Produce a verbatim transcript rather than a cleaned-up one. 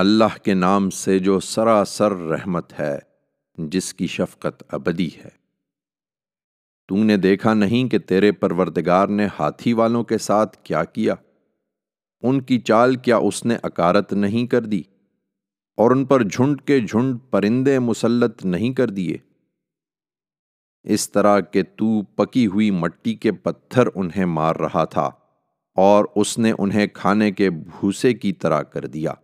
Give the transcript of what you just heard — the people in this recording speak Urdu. اللہ کے نام سے جو سراسر رحمت ہے، جس کی شفقت ابدی ہے۔ تو نے دیکھا نہیں کہ تیرے پروردگار نے ہاتھی والوں کے ساتھ کیا کیا؟ ان کی چال کیا اس نے اکارت نہیں کر دی، اور ان پر جھنڈ کے جھنڈ پرندے مسلط نہیں کر دیے، اس طرح کہ تو پکی ہوئی مٹی کے پتھر انہیں مار رہا تھا، اور اس نے انہیں کھانے کے بھوسے کی طرح کر دیا۔